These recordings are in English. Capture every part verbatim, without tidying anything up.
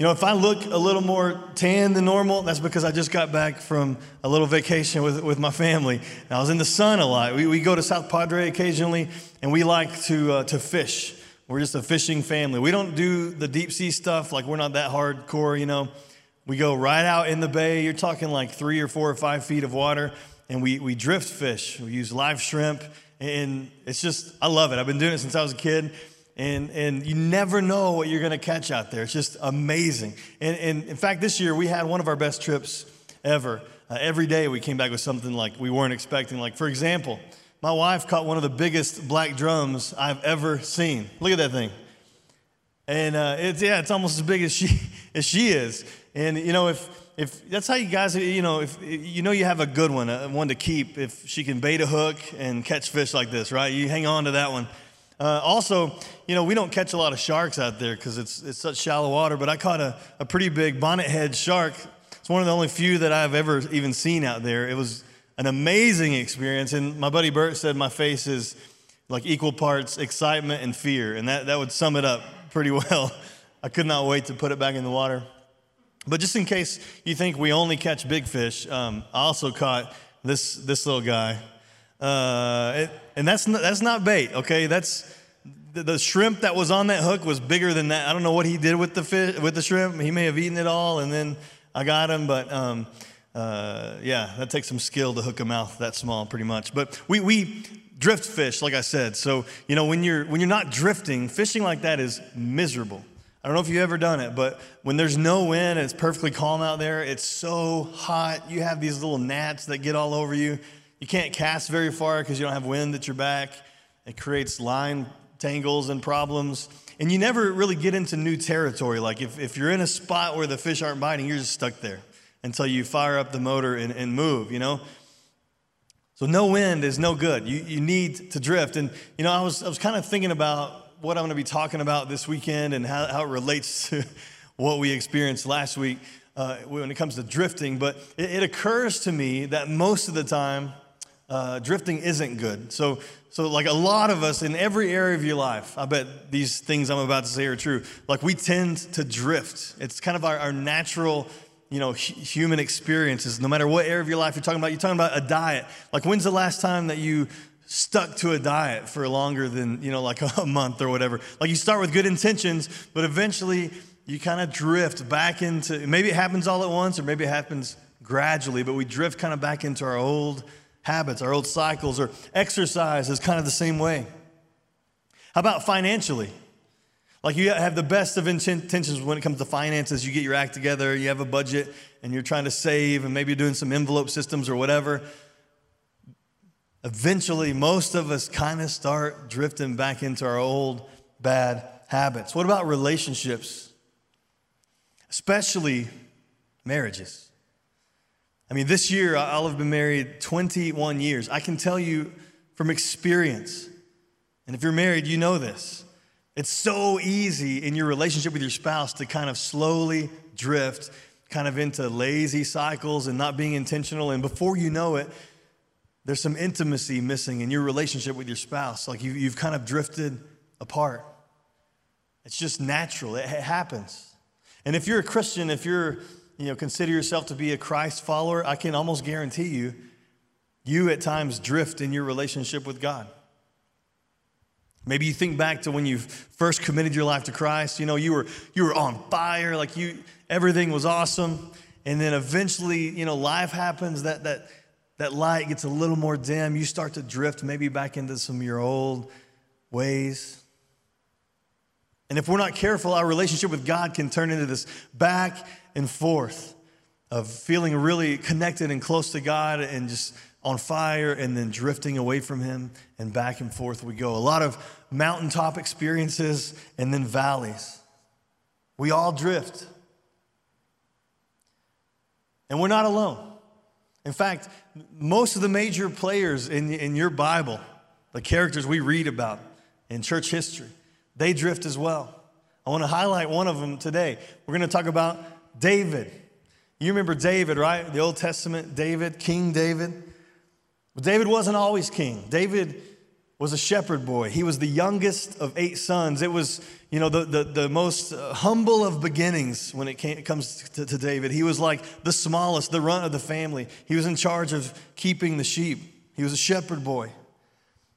You know, if I look a little more tan than normal, that's because I just got back from a little vacation with, with my family. And I was in the sun a lot. We, we go to South Padre occasionally, and we like to uh, to fish. We're just a fishing family. We don't do the deep sea stuff. Like, we're not that hardcore, you know. We go right out in the bay. You're talking like three or four or five feet of water, and we, we drift fish. We use live shrimp, and it's just, I love it. I've been doing it since I was a kid. And and you never know what you're going to catch out there. It's just amazing. And, and in fact, this year we had one of our best trips ever. Uh, every day we came back with something like we weren't expecting. Like, for example, my wife caught one of the biggest black drums I've ever seen. Look at that thing. And uh, it's yeah, it's almost as big as she as she is. And you know, if if that's how you guys, you know, if you know you have a good one, uh, one to keep. If she can bait a hook and catch fish like this, right? You hang on to that one. Uh, also, you know, we don't catch a lot of sharks out there because it's it's such shallow water, but I caught a, a pretty big bonnethead shark. It's one of the only few that I've ever even seen out there. It was an amazing experience, and my buddy Bert said my face is like equal parts excitement and fear, and that, that would sum it up pretty well. I could not wait to put it back in the water. But just in case you think we only catch big fish, um, I also caught this this little guy. Uh, it, and that's not, that's not bait, okay? That's the, the shrimp that was on that hook was bigger than that. I don't know what he did with the fish, with the shrimp. He may have eaten it all, and then I got him. But um, uh, yeah, that takes some skill to hook a mouth that small, pretty much. But we we drift fish, like I said. So you know, when you're when you're not drifting, fishing like that is miserable. I don't know if you've ever done it, but when there's no wind and it's perfectly calm out there, it's so hot. You have these little gnats that get all over you. You can't cast very far because you don't have wind at your back. It creates line tangles and problems. And you never really get into new territory. Like if, if you're in a spot where the fish aren't biting, you're just stuck there until you fire up the motor and, and move, you know? So no wind is no good. You you need to drift. And, you know, I was I was kind of thinking about what I'm going to be talking about this weekend and how, how it relates to what we experienced last week uh, when it comes to drifting. But it, it occurs to me that most of the time, Uh, drifting isn't good. So, so like a lot of us in every area of your life, I bet these things I'm about to say are true. Like we tend to drift. It's kind of our, our natural, you know, h- human experiences. No matter what area of your life you're talking about, you're talking about a diet. Like when's the last time that you stuck to a diet for longer than, you know, like a month or whatever? Like you start with good intentions, but eventually you kind of drift back into, maybe it happens all at once or maybe it happens gradually, but we drift kind of back into our old habits, our old cycles, or exercise is kind of the same way. How about financially? Like you have the best of intentions when it comes to finances. You get your act together, you have a budget, and you're trying to save, and maybe you're doing some envelope systems or whatever. Eventually, most of us kind of start drifting back into our old bad habits. What about relationships? Especially marriages. I mean, this year, I'll have been married twenty-one years. I can tell you from experience, and if you're married, you know this. It's so easy in your relationship with your spouse to kind of slowly drift kind of into lazy cycles and not being intentional. And before you know it, there's some intimacy missing in your relationship with your spouse. Like you, you've kind of drifted apart. It's just natural. It, it happens. And if you're a Christian, if you're you know, consider yourself to be a Christ follower, I can almost guarantee you, you at times drift in your relationship with God. Maybe you think back to when you first committed your life to Christ, you know, you were you were on fire, like you everything was awesome, and then eventually, you know, life happens, that that that light gets a little more dim, you start to drift maybe back into some of your old ways. And if we're not careful, our relationship with God can turn into this back and forth of feeling really connected and close to God and just on fire and then drifting away from him, and back and forth we go. A lot of mountaintop experiences and then valleys. We all drift. And we're not alone. In fact, most of the major players in, in your Bible, the characters we read about in church history, they drift as well. I want to highlight one of them today. We're going to talk about David. You remember David, right? The Old Testament, David, King David. But David wasn't always king. David was a shepherd boy. He was the youngest of eight sons. It was, you know, the, the, the most humble of beginnings when it, came, it comes to, to David. He was like the smallest, the runt of the family. He was in charge of keeping the sheep. He was a shepherd boy.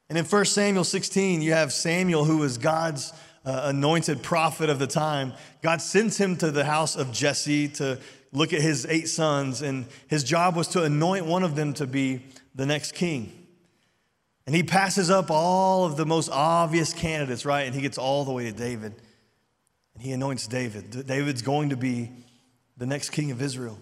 And in First Samuel sixteen, you have Samuel, who was God's uh, anointed prophet of the time. God sends him to the house of Jesse to look at his eight sons, and his job was to anoint one of them to be the next king. And he passes up all of the most obvious candidates, right? And he gets all the way to David. And he anoints David. David's going to be the next king of Israel.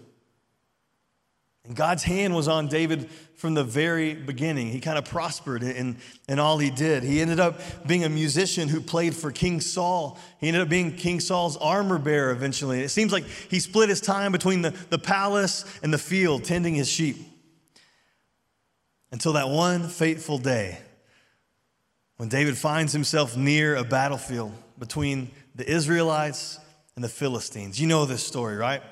And God's hand was on David from the very beginning. He kind of prospered in, in all he did. He ended up being a musician who played for King Saul. He ended up being King Saul's armor bearer eventually. It seems like he split his time between the, the palace and the field, tending his sheep. Until that one fateful day when David finds himself near a battlefield between the Israelites and the Philistines. You know this story, right?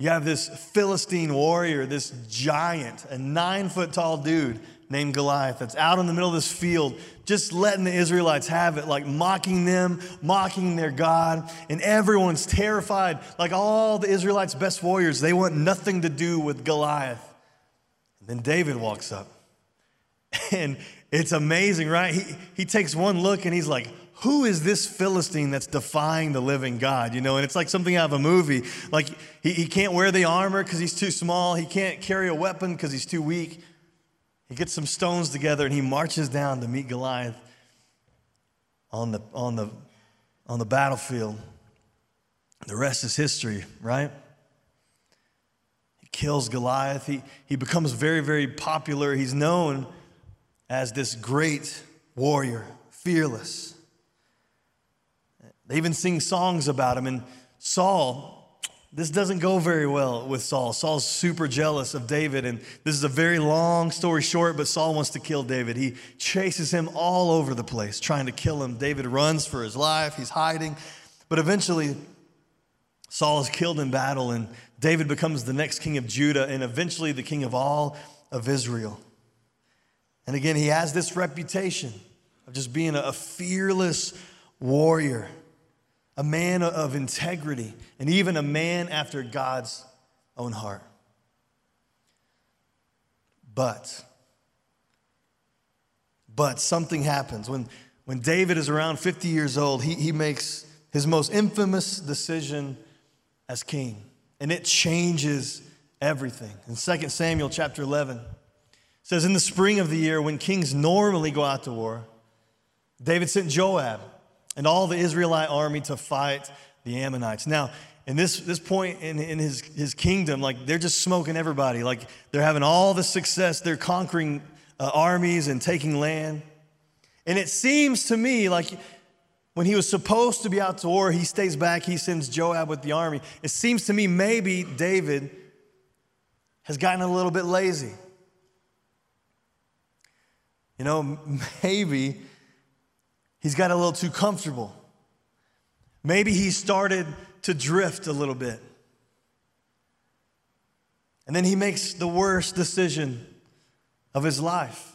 You have this Philistine warrior, this giant, a nine-foot-tall dude named Goliath that's out in the middle of this field just letting the Israelites have it, like mocking them, mocking their God, and everyone's terrified. Like all the Israelites' best warriors, they want nothing to do with Goliath. Then David walks up, and it's amazing, right? He, he takes one look, and he's like, who is this Philistine that's defying the living God? You know, and it's like something out of a movie. Like, he, he can't wear the armor because he's too small. He can't carry a weapon because he's too weak. He gets some stones together, and he marches down to meet Goliath on the, on the, on the battlefield. The rest is history, right? Kills Goliath. He, he becomes very, very popular. He's known as this great warrior, fearless. They even sing songs about him. And Saul, this doesn't go very well with Saul. Saul's super jealous of David. And this is a very long story short, but Saul wants to kill David. He chases him all over the place, trying to kill him. David runs for his life. He's hiding. But eventually, Saul is killed in battle, and David becomes the next king of Judah and eventually the king of all of Israel. And again, he has this reputation of just being a fearless warrior, a man of integrity, and even a man after God's own heart. But, but something happens. When, when David is around fifty years old, he, he makes his most infamous decision as king. And it changes everything. In Second Samuel chapter eleven, it says, in the spring of the year, when kings normally go out to war, David sent Joab and all the Israelite army to fight the Ammonites. Now, in this, this point in, in his, his kingdom, like, they're just smoking everybody. Like, they're having all the success. They're conquering uh, armies and taking land. And it seems to me like, when he was supposed to be out to war, he stays back. He sends Joab with the army. It seems to me maybe David has gotten a little bit lazy. You know, maybe he's got a little too comfortable. Maybe he started to drift a little bit. And then he makes the worst decision of his life.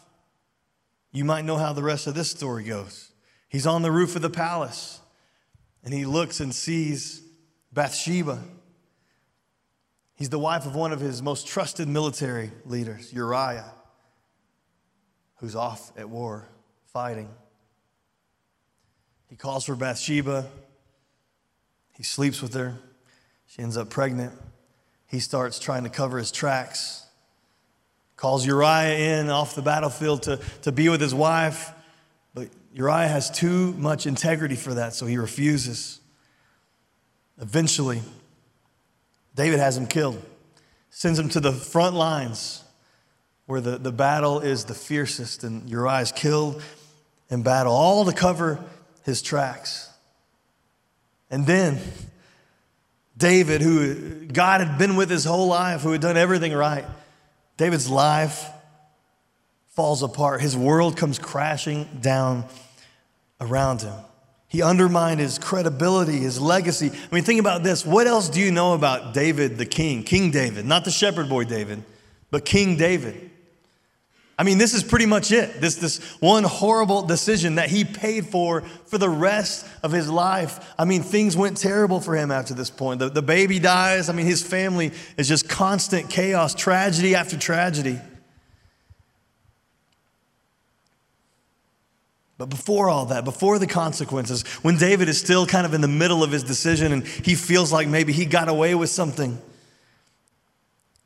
You might know how the rest of this story goes. He's on the roof of the palace, and he looks and sees Bathsheba. He's the wife of one of his most trusted military leaders, Uriah, who's off at war fighting. He calls for Bathsheba. He sleeps with her. She ends up pregnant. He starts trying to cover his tracks, calls Uriah in off the battlefield to, to be with his wife. But Uriah has too much integrity for that, so he refuses. Eventually, David has him killed, sends him to the front lines where the, the battle is the fiercest, and Uriah is killed in battle, all to cover his tracks. And then David, who God had been with his whole life, who had done everything right, David's life falls apart. His world comes crashing down around him. He undermined his credibility, his legacy. I mean, think about this. What else do you know about David the king? King David, not the shepherd boy David, but King David. I mean, this is pretty much it. This, this one horrible decision that he paid for for the rest of his life. I mean, things went terrible for him after this point. The, the baby dies. I mean, his family is just constant chaos, tragedy after tragedy. But before all that, before the consequences, when David is still kind of in the middle of his decision and he feels like maybe he got away with something,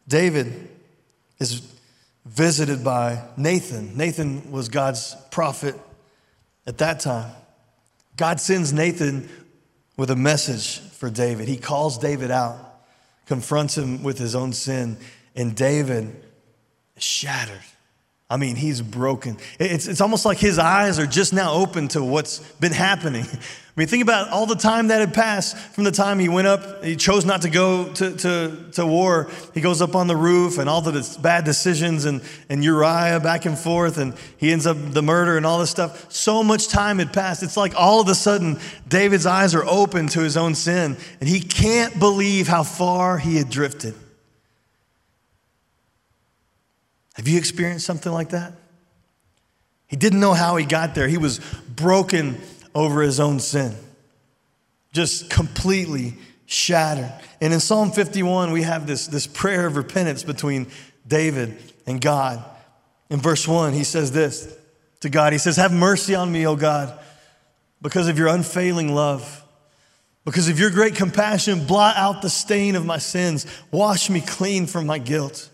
David is visited by Nathan. Nathan was God's prophet at that time. God sends Nathan with a message for David. He calls David out, confronts him with his own sin, and David is shattered. I mean, he's broken. It's, it's almost like his eyes are just now open to what's been happening. I mean, think about all the time that had passed from the time he went up. He chose not to go to, to, to war. He goes up on the roof and all the bad decisions and, and Uriah back and forth. And he ends up the murder and all this stuff. So much time had passed. It's like all of a sudden, David's eyes are open to his own sin. And he can't believe how far he had drifted. Have you experienced something like that? He didn't know how he got there. He was broken over his own sin, just completely shattered. And in Psalm fifty-one, we have this, this prayer of repentance between David and God. In verse one, he says this to God. He says, "Have mercy on me, O God, because of your unfailing love. Because of your great compassion, blot out the stain of my sins. Wash me clean from my guilt.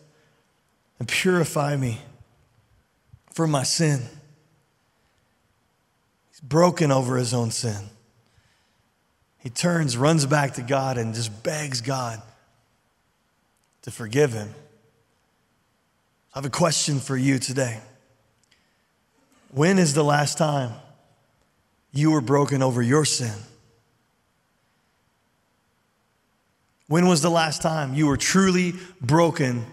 And purify me from my sin." He's broken over his own sin. He turns, runs back to God, and just begs God to forgive him. I have a question for you today. When is the last time you were broken over your sin? When was the last time you were truly broken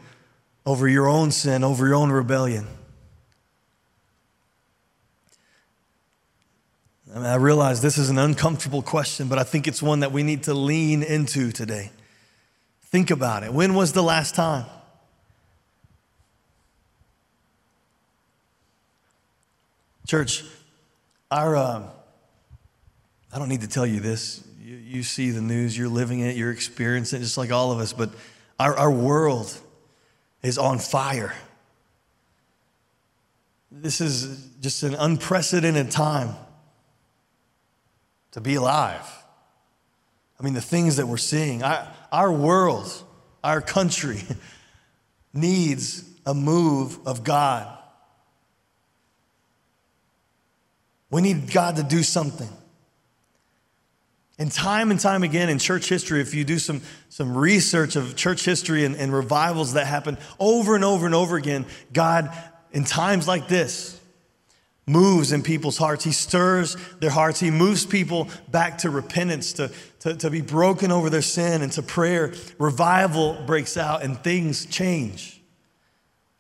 over your own sin, over your own rebellion? I mean, I realize this is an uncomfortable question, but I think it's one that we need to lean into today. Think about it. When was the last time? Church, our, uh, I don't need to tell you this. You, you see the news, you're living it, you're experiencing it just like all of us, but our, our world is on fire. This is just an unprecedented time to be alive. I mean, the things that we're seeing, our, our world, our country needs a move of God. We need God to do something. And time and time again in church history, if you do some, some research of church history and, and revivals that happen over and over and over again, God, in times like this, moves in people's hearts. He stirs their hearts. He moves people back to repentance, to, to, to be broken over their sin and to prayer. Revival breaks out and things change.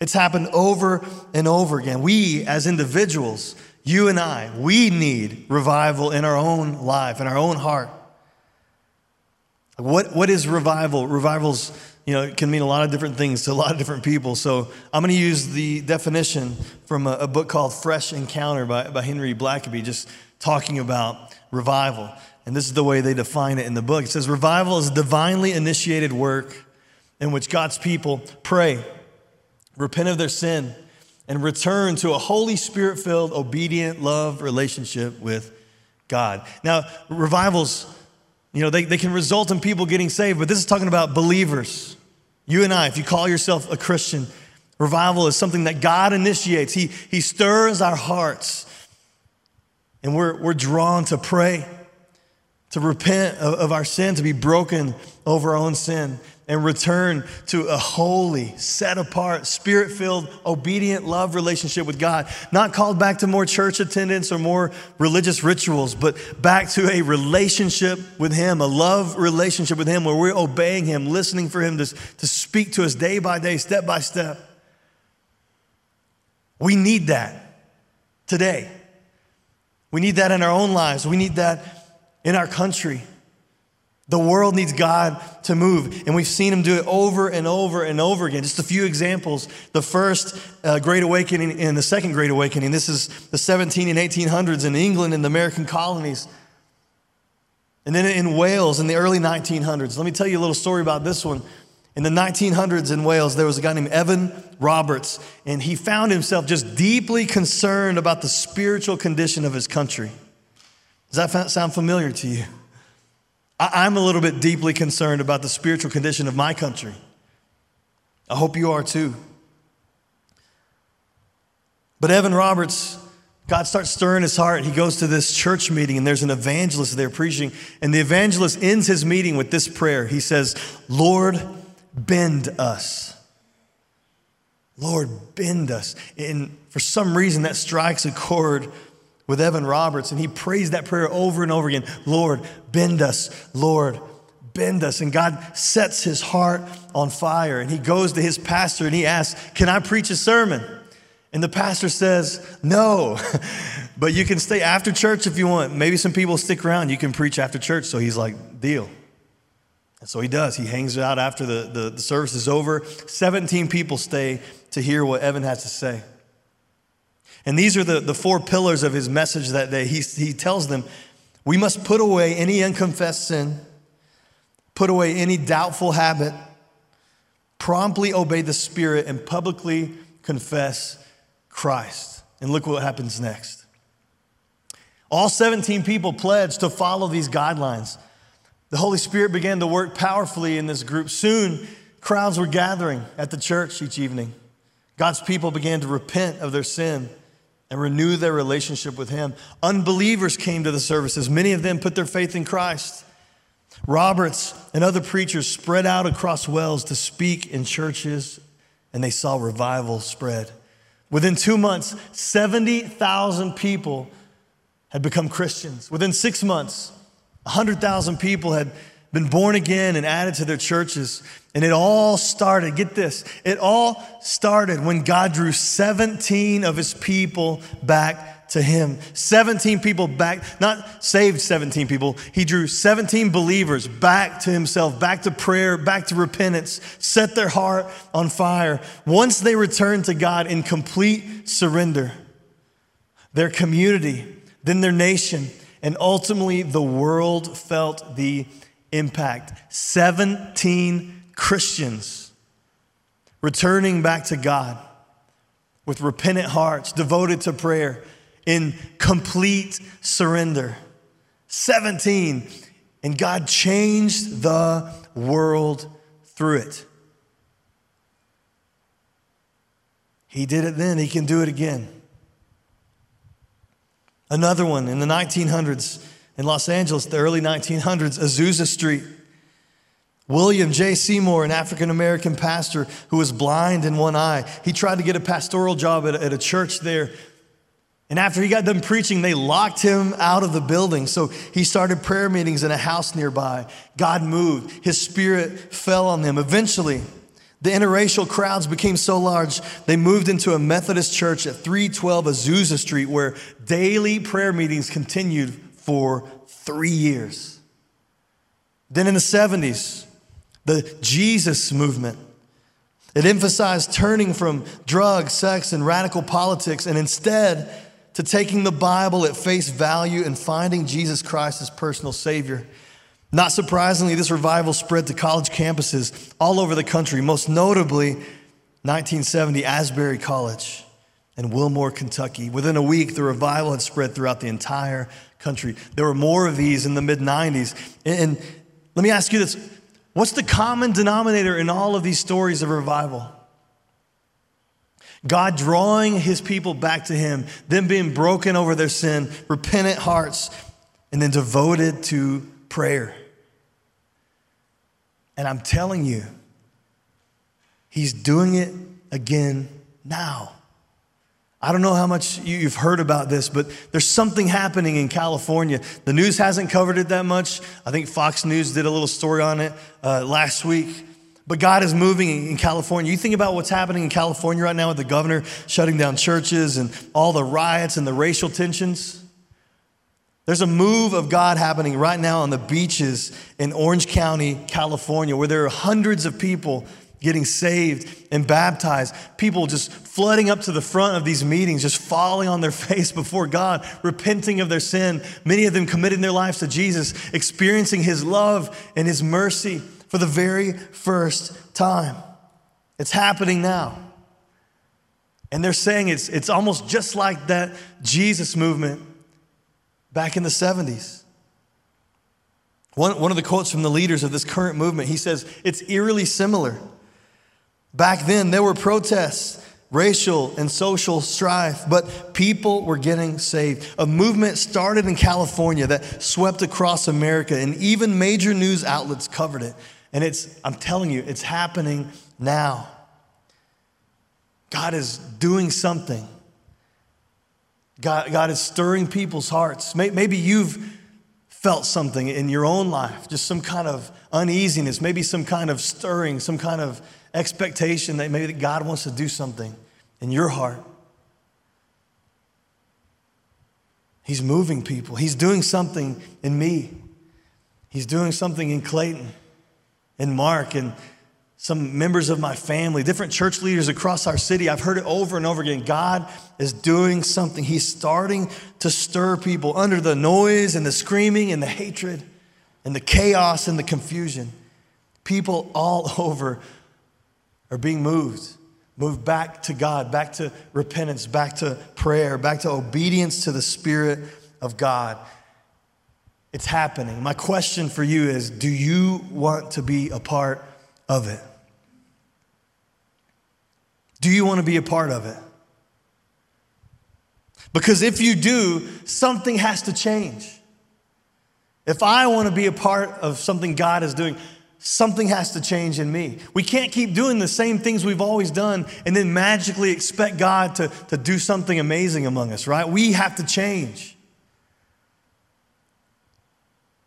It's happened over and over again. We, as individuals, you and I, we need revival in our own life, in our own heart. What, what is revival? Revivals, you know, can mean a lot of different things to a lot of different people. So I'm going to use the definition from a, a book called Fresh Encounter by, by Henry Blackaby, just talking about revival. And this is the way they define it in the book. It says, revival is a divinely initiated work in which God's people pray, repent of their sin, and return to a Holy Spirit-filled, obedient love relationship with God. Now, revivals, you know, they, they can result in people getting saved, but this is talking about believers. You and I, if you call yourself a Christian, revival is something that God initiates. He, he stirs our hearts, and we're, we're drawn to pray, to repent of, of our sin, to be broken over our own sin, and return to a holy, set-apart, spirit-filled, obedient love relationship with God. Not called back to more church attendance or more religious rituals, but back to a relationship with Him, a love relationship with Him where we're obeying Him, listening for Him to, to speak to us day by day, step by step. We need that today. We need that in our own lives. We need that in our country. The world needs God to move. And we've seen him do it over and over and over again. Just a few examples. The first uh, Great Awakening and the second Great Awakening. This is the seventeen and eighteen hundreds in England and the American colonies. And then in Wales in the early nineteen hundreds. Let me tell you a little story about this one. In the nineteen hundreds in Wales, there was a guy named Evan Roberts, and he found himself just deeply concerned about the spiritual condition of his country. Does that sound familiar to you? I'm a little bit deeply concerned about the spiritual condition of my country. I hope you are too. But Evan Roberts, God starts stirring his heart. He goes to this church meeting, and there's an evangelist there preaching. And the evangelist ends his meeting with this prayer. He says, Lord, bend us. Lord, bend us. And for some reason, that strikes a chord with Evan Roberts, and he prays that prayer over and over again. Lord, bend us. Lord, bend us. And God sets his heart on fire, and he goes to his pastor, and he asks, can I preach a sermon? And the pastor says, no, but you can stay after church if you want. Maybe some people stick around. You can preach after church. So he's like, deal. And so he does. He hangs out after the, the, the service is over. seventeen people stay to hear what Evan has to say. And these are the, the four pillars of his message that day. He, he tells them, we must put away any unconfessed sin, put away any doubtful habit, promptly obey the Spirit, and publicly confess Christ. And look what happens next. All seventeen people pledged to follow these guidelines. The Holy Spirit began to work powerfully in this group. Soon, crowds were gathering at the church each evening. God's people began to repent of their sin and renew their relationship with him. Unbelievers came to the services. Many of them put their faith in Christ. Roberts and other preachers spread out across Wales to speak in churches, and they saw revival spread. Within two months, seventy thousand people had become Christians. Within six months, one hundred thousand people had been born again and added to their churches. And it all started, get this, it all started when God drew seventeen of his people back to him. seventeen people back, not saved seventeen people. He drew seventeen believers back to himself, back to prayer, back to repentance, set their heart on fire. Once they returned to God in complete surrender, their community, then their nation, and ultimately the world felt the impact. seventeen Christians returning back to God with repentant hearts, devoted to prayer, in complete surrender. seventeen. And God changed the world through it. He did it then. He can do it again. Another one in the nineteen hundreds. In Los Angeles, the early nineteen hundreds, Azusa Street. William J. Seymour, an African-American pastor who was blind in one eye. He tried to get a pastoral job at a, at a church there. And after he got done preaching, they locked him out of the building. So he started prayer meetings in a house nearby. God moved. His spirit fell on them. Eventually, the interracial crowds became so large, they moved into a Methodist church at three twelve Azusa Street, where daily prayer meetings continued for three years. Then in the seventies, the Jesus movement. It emphasized turning from drugs, sex, and radical politics, and instead to taking the Bible at face value and finding Jesus Christ as personal Savior. Not surprisingly, this revival spread to college campuses all over the country, most notably nineteen seventy Asbury College in Wilmore, Kentucky. Within a week, the revival had spread throughout the entire country. There were more of these in the mid nineties. And, and let me ask you this. What's the common denominator in all of these stories of revival? God drawing his people back to him, them being broken over their sin, repentant hearts, and then devoted to prayer. And I'm telling you, he's doing it again now. I don't know how much you've heard about this, but there's something happening in California. The news hasn't covered it that much. I think Fox News did a little story on it uh, last week. But God is moving in California. You think about what's happening in California right now with the governor shutting down churches and all the riots and the racial tensions. There's a move of God happening right now on the beaches in Orange County, California, where there are hundreds of people getting saved and baptized, people just flooding up to the front of these meetings, just falling on their face before God, repenting of their sin, many of them committing their lives to Jesus, experiencing his love and his mercy for the very first time. It's happening now. And they're saying it's, it's almost just like that Jesus movement back in the seventies. One, one of the quotes from the leaders of this current movement, he says, it's eerily similar. Back then, there were protests, racial and social strife, but people were getting saved. A movement started in California that swept across America, and even major news outlets covered it. And it's, I'm telling you, it's happening now. God is doing something. God, God is stirring people's hearts. Maybe you've felt something in your own life, just some kind of uneasiness, maybe some kind of stirring, some kind of expectation that maybe that God wants to do something in your heart. He's moving people. He's doing something in me. He's doing something in Clayton and Mark and some members of my family, different church leaders across our city. I've heard it over and over again. God is doing something. He's starting to stir people under the noise and the screaming and the hatred and the chaos and the confusion. People all over are being moved, moved back to God, back to repentance, back to prayer, back to obedience to the Spirit of God. It's happening. My question for you is, do you want to be a part of it? Do you want to be a part of it? Because if you do, something has to change. If I want to be a part of something God is doing, something has to change in me. We can't keep doing the same things we've always done and then magically expect God to, to do something amazing among us, right? We have to change.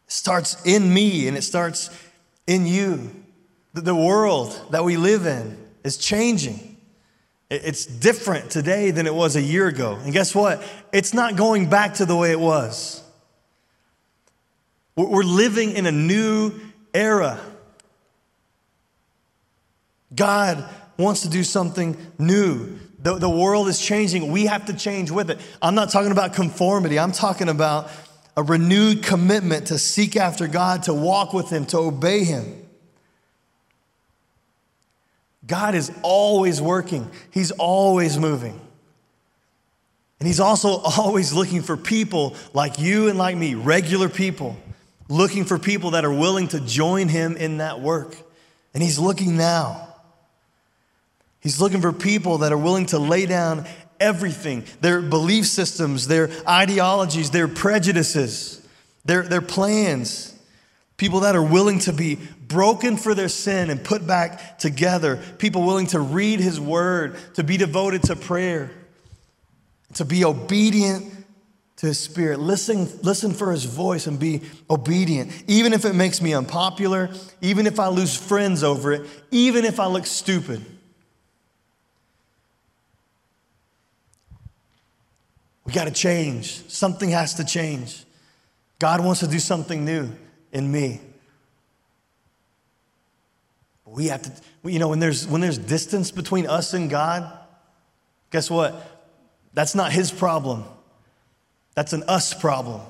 It starts in me and it starts in you. The world that we live in is changing. It's different today than it was a year ago. And guess what? It's not going back to the way it was. We're living in a new era. God wants to do something new. The, the world is changing. We have to change with it. I'm not talking about conformity. I'm talking about a renewed commitment to seek after God, to walk with him, to obey him. God is always working. He's always moving. And he's also always looking for people like you and like me, regular people, looking for people that are willing to join him in that work. And he's looking now. He's looking for people that are willing to lay down everything, their belief systems, their ideologies, their prejudices, their, their plans. People that are willing to be broken for their sin and put back together. People willing to read his word, to be devoted to prayer, to be obedient to his Spirit. Listen, listen for his voice and be obedient. Even if it makes me unpopular, even if I lose friends over it, even if I look stupid. We got to change. Something has to change. God wants to do something new in me. We have to, you know, when there's when there's distance between us and God, guess what? That's not his problem. That's an us problem.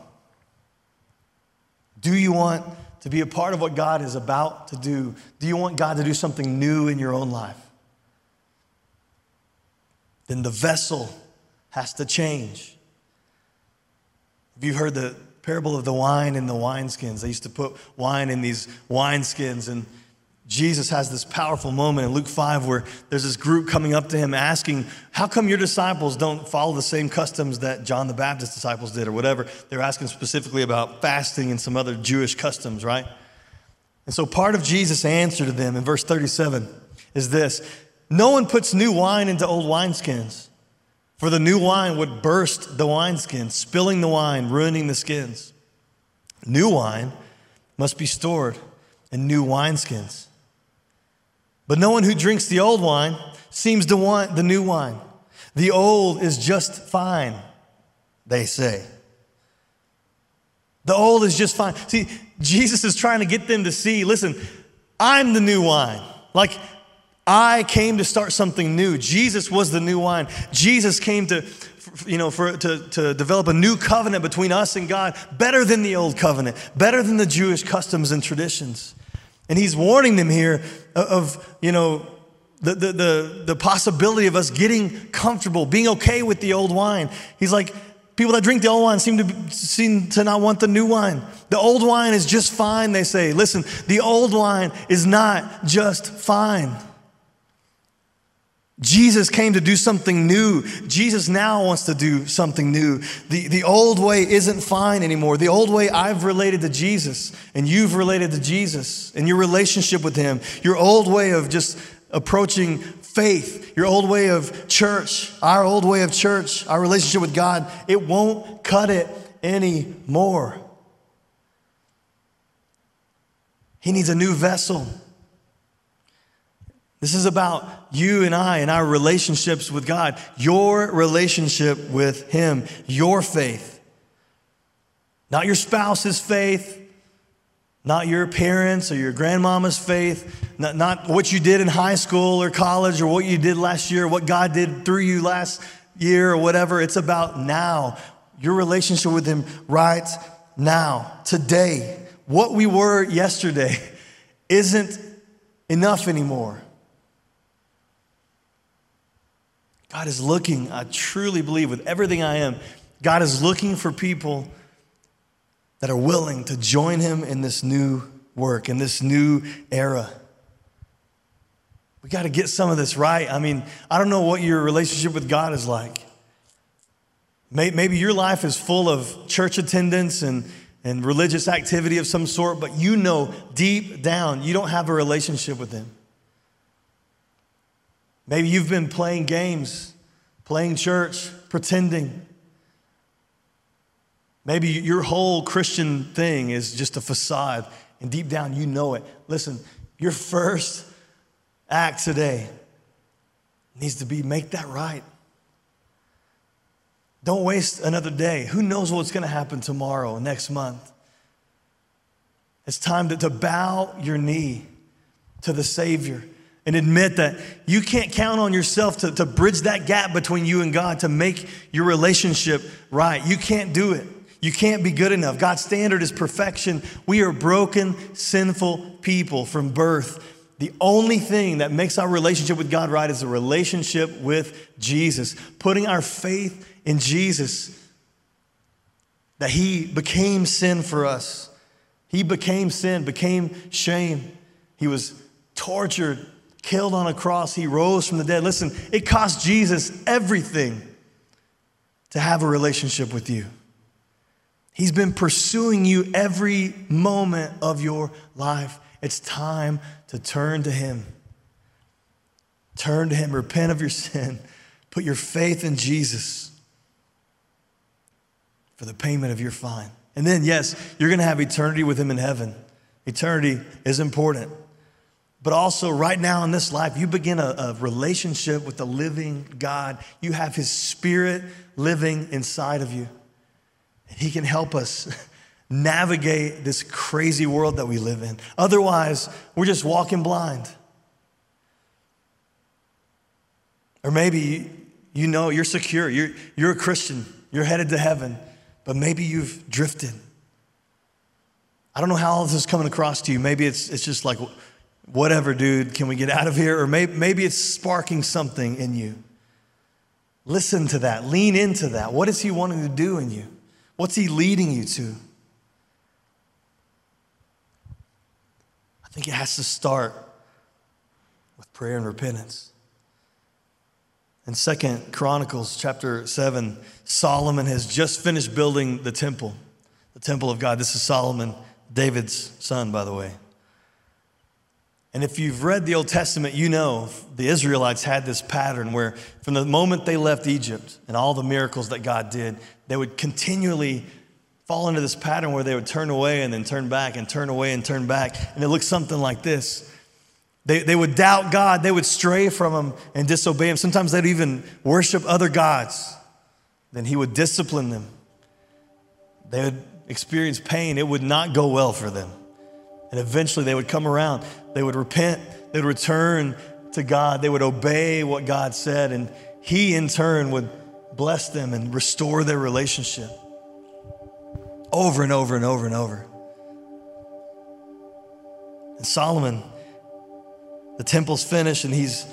Do you want to be a part of what God is about to do? Do you want God to do something new in your own life? Then the vessel has to change. Have you heard the parable of the wine and the wineskins? They used to put wine in these wineskins, and Jesus has this powerful moment in Luke five where there's this group coming up to him asking, how come your disciples don't follow the same customs that John the Baptist's disciples did or whatever? They're asking specifically about fasting and some other Jewish customs, right? And so part of Jesus' answer to them in verse thirty-seven is this: no one puts new wine into old wineskins, for the new wine would burst the wineskin, spilling the wine, ruining the skins. New wine must be stored in new wineskins. But no one who drinks the old wine seems to want the new wine. The old is just fine, they say. The old is just fine. See, Jesus is trying to get them to see, listen, I'm the new wine. Like, I came to start something new. Jesus was the new wine. Jesus came to, you know, for, to, to develop a new covenant between us and God, better than the old covenant, better than the Jewish customs and traditions. And he's warning them here of, you know, the, the, the, the possibility of us getting comfortable, being okay with the old wine. He's like, people that drink the old wine seem to seem to not want the new wine. The old wine is just fine, they say. Listen, the old wine is not just fine. Jesus came to do something new. Jesus now wants to do something new. The, the old way isn't fine anymore. The old way I've related to Jesus and you've related to Jesus and your relationship with him, your old way of just approaching faith, your old way of church, our old way of church, our relationship with God, it won't cut it anymore. He needs a new vessel. This is about you and I and our relationships with God, your relationship with him, your faith. Not your spouse's faith, not your parents or your grandmama's faith, not, not what you did in high school or college or what you did last year, what God did through you last year or whatever. It's about now, your relationship with him right now, today. What we were yesterday isn't enough anymore. God is looking, I truly believe with everything I am, God is looking for people that are willing to join him in this new work, in this new era. We got to get some of this right. I mean, I don't know what your relationship with God is like. Maybe your life is full of church attendance and, and religious activity of some sort, but you know deep down you don't have a relationship with him. Maybe you've been playing games, playing church, pretending. Maybe your whole Christian thing is just a facade, and deep down you know it. Listen, your first act today needs to be make that right. Don't waste another day. Who knows what's going to happen tomorrow, next month? It's time to, to bow your knee to the Savior and admit that you can't count on yourself to, to bridge that gap between you and God, to make your relationship right. You can't do it. You can't be good enough. God's standard is perfection. We are broken, sinful people from birth. The only thing that makes our relationship with God right is a relationship with Jesus, putting our faith in Jesus, that he became sin for us. He became sin, became shame. He was tortured, killed on a cross, he rose from the dead. Listen, it cost Jesus everything to have a relationship with you. He's been pursuing you every moment of your life. It's time to turn to him. Turn to him, repent of your sin, put your faith in Jesus for the payment of your fine. And then, yes, you're gonna have eternity with him in heaven. Eternity is important. But also right now in this life, you begin a, a relationship with the living God. You have his Spirit living inside of you. And he can help us navigate this crazy world that we live in. Otherwise, we're just walking blind. Or maybe you, you know you're secure, you're, you're a Christian, you're headed to heaven, but maybe you've drifted. I don't know how all this is coming across to you. Maybe it's it's just like, whatever, dude, can we get out of here? Or maybe, maybe it's sparking something in you. Listen to that. Lean into that. What is he wanting to do in you? What's he leading you to? I think it has to start with prayer and repentance. In Second Chronicles chapter seven, Solomon has just finished building the temple, the temple of God. This is Solomon, David's son, by the way. And if you've read the Old Testament, you know the Israelites had this pattern where from the moment they left Egypt and all the miracles that God did, they would continually fall into this pattern where they would turn away and then turn back and turn away and turn back. And it looked something like this. They, they would doubt God. They would stray from him and disobey him. Sometimes they'd even worship other gods. Then he would discipline them. They would experience pain, it would not go well for them. And eventually they would come around. They would repent. They would return to God. They would obey what God said. And he, in turn, would bless them and restore their relationship over and over and over and over. And Solomon, the temple's finished, and he's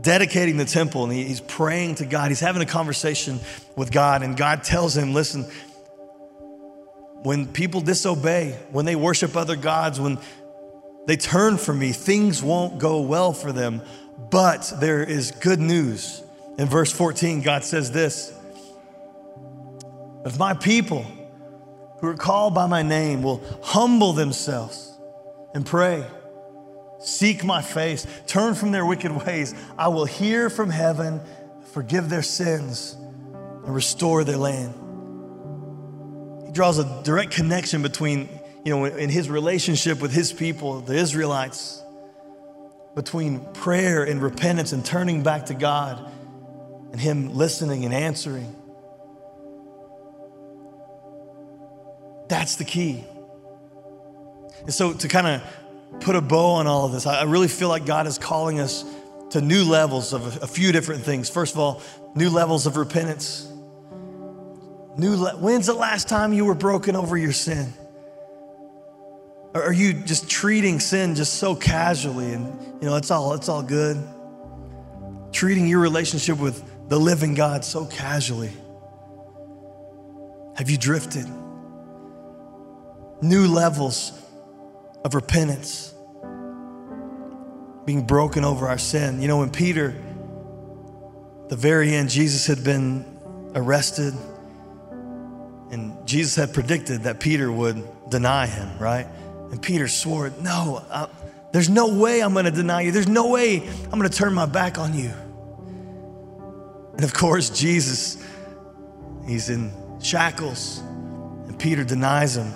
dedicating the temple, and he, he's praying to God. He's having a conversation with God, and God tells him, listen, when people disobey, when they worship other gods, when they turn from me, things won't go well for them. But there is good news. In verse fourteen, God says this: if my people who are called by my name will humble themselves and pray, seek my face, turn from their wicked ways, I will hear from heaven, forgive their sins, and restore their land. He draws a direct connection between, you know, in his relationship with his people, the Israelites, between prayer and repentance and turning back to God and him listening and answering. That's the key. And so to kind of put a bow on all of this, I really feel like God is calling us to new levels of a few different things. First of all, new levels of repentance. New le- When's the last time you were broken over your sin? Or are you just treating sin just so casually and, you know, it's all, it's all good? Treating your relationship with the living God so casually. Have you drifted? New levels of repentance, being broken over our sin. You know, when Peter, at the very end, Jesus had been arrested, and Jesus had predicted that Peter would deny him, right? And Peter swore, no, I, there's no way I'm going to deny you. There's no way I'm going to turn my back on you. And of course, Jesus, he's in shackles, and Peter denies him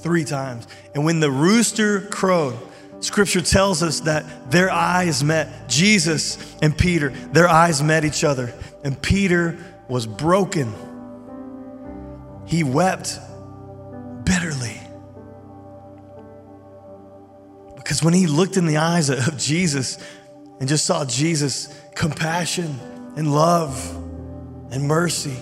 three times. And when the rooster crowed, scripture tells us that their eyes met. Jesus and Peter, their eyes met each other. And Peter was broken. He wept bitterly. Because when he looked in the eyes of Jesus and just saw Jesus' compassion and love and mercy,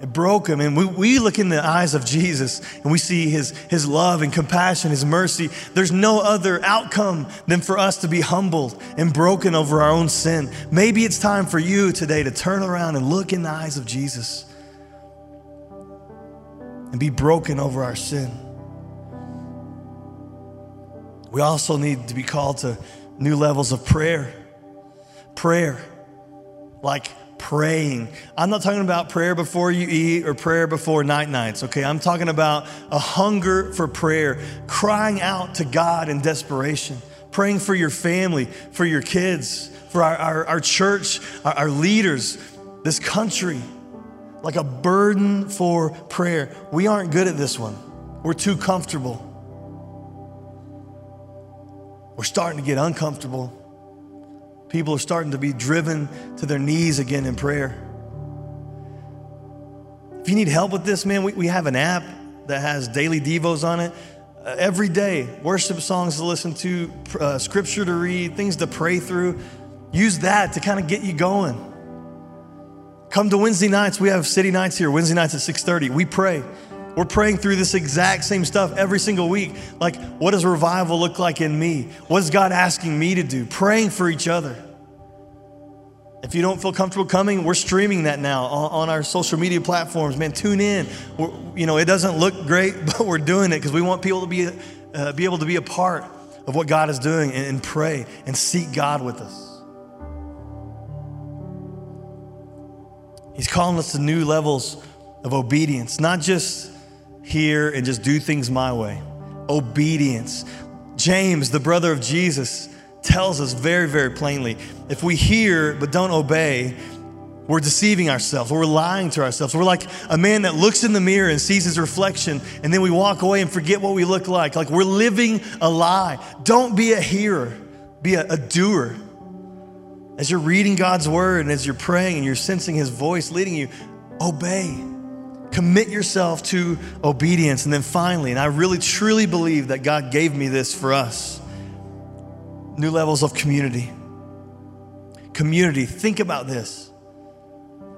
it broke him. And we, we look in the eyes of Jesus and we see his, his love and compassion, his mercy. There's no other outcome than for us to be humbled and broken over our own sin. Maybe it's time for you today to turn around and look in the eyes of Jesus and be broken over our sin. We also need to be called to new levels of prayer. Prayer, like praying. I'm not talking about prayer before you eat or prayer before night nights, okay? I'm talking about a hunger for prayer, crying out to God in desperation, praying for your family, for your kids, for our, our, our church, our, our leaders, this country, like a burden for prayer. We aren't good at this one. We're too comfortable. We're starting to get uncomfortable. People are starting to be driven to their knees again in prayer. If you need help with this, man, we, we have an app that has daily devos on it. Uh, every day, worship songs to listen to, uh, scripture to read, things to pray through. Use that to kind of get you going. Come to Wednesday nights. We have city nights here. Wednesday nights at six thirty. We pray. We're praying through this exact same stuff every single week. Like, what does revival look like in me? What is God asking me to do? Praying for each other. If you don't feel comfortable coming, we're streaming that now on our social media platforms. Man, tune in. We're, you know, it doesn't look great, but we're doing it because we want people to be uh, be able to be a part of what God is doing and, and pray and seek God with us. He's calling us to new levels of obedience, not just here and just do things my way. Obedience. James, the brother of Jesus, tells us very, very plainly, if we hear but don't obey, we're deceiving ourselves. We're lying to ourselves. We're like a man that looks in the mirror and sees his reflection, and then we walk away and forget what we look like. Like we're living a lie. Don't be a hearer. Be a, a doer. As you're reading God's word and as you're praying and you're sensing his voice leading you, obey. Commit yourself to obedience. And then finally, and I really truly believe that God gave me this for us, new levels of community. Community, think about this.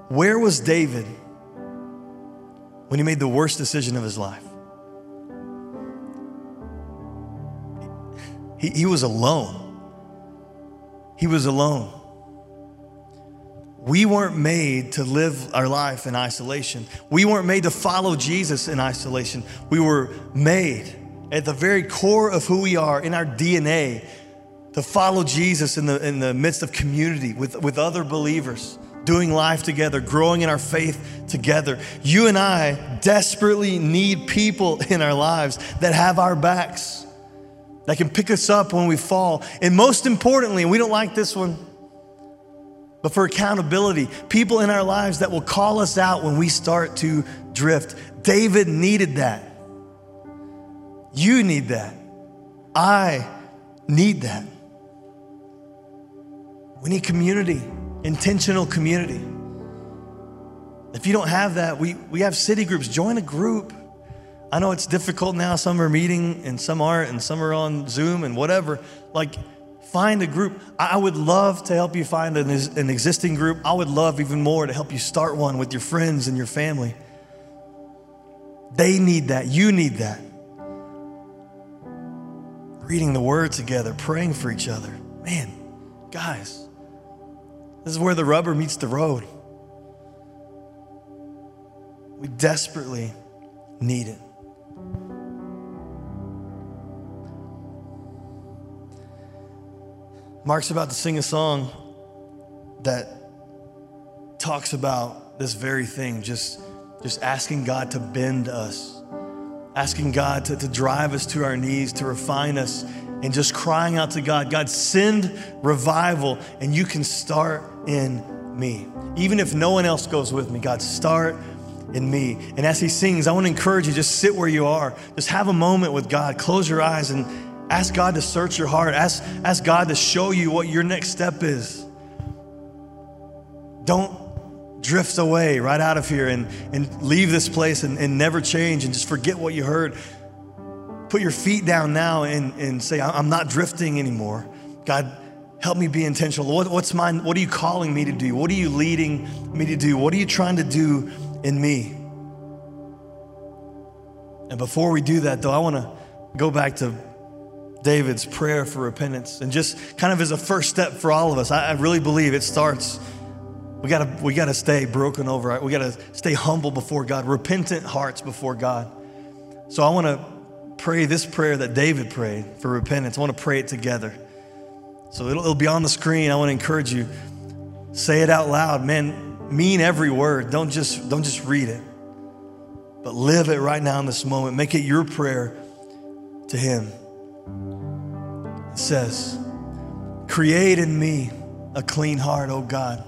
Where was David when he made the worst decision of his life? He, he was alone. He was alone. We weren't made to live our life in isolation. We weren't made to follow Jesus in isolation. We were made at the very core of who we are, in our D N A, to follow Jesus in the, in the midst of community with, with other believers, doing life together, growing in our faith together. You and I desperately need people in our lives that have our backs, that can pick us up when we fall. And most importantly, we don't like this one, but for accountability, people in our lives that will call us out when we start to drift. David needed that. You need that. I need that. We need community, intentional community. If you don't have that, we, we have city groups. Join a group. I know it's difficult now. Some are meeting and some aren't, and some are on Zoom and whatever. Like, find a group. I would love to help you find an, an existing group. I would love even more to help you start one with your friends and your family. They need that. You need that. Reading the word together, praying for each other. Man, guys, this is where the rubber meets the road. We desperately need it. Mark's about to sing a song that talks about this very thing, just, just asking God to bend us, asking God to, to drive us to our knees, to refine us, and just crying out to God, God, send revival, and you can start in me. Even if no one else goes with me, God, start in me. And as he sings, I want to encourage you, just sit where you are. Just have a moment with God. Close your eyes and ask God to search your heart. Ask, ask God to show you what your next step is. Don't drift away right out of here and, and leave this place and, and never change and just forget what you heard. Put your feet down now and, and say, I'm not drifting anymore. God, help me be intentional. What, what's mine? What are you calling me to do? What are you leading me to do? What are you trying to do in me? And before we do that, though, I want to go back to David's prayer for repentance, and just kind of as a first step for all of us. I, I really believe it starts, we gotta, we gotta stay broken over, right? We gotta stay humble before God, repentant hearts before God. So I wanna pray this prayer that David prayed for repentance. I wanna pray it together. So it'll, it'll be on the screen. I wanna encourage you, say it out loud, man, mean every word. Don't just, don't just read it, but live it right now in this moment. Make it your prayer to him. It says, create in me a clean heart, O God.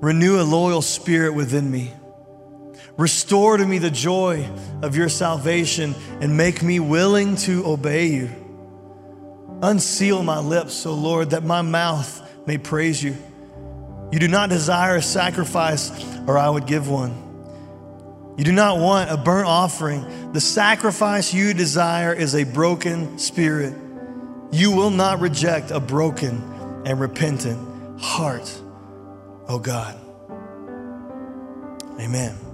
Renew a loyal spirit within me. Restore to me the joy of your salvation and make me willing to obey you. Unseal my lips, O Lord, that my mouth may praise you. You do not desire a sacrifice, or I would give one. You do not want a burnt offering. The sacrifice you desire is a broken spirit. You will not reject a broken and repentant heart, oh God. Amen.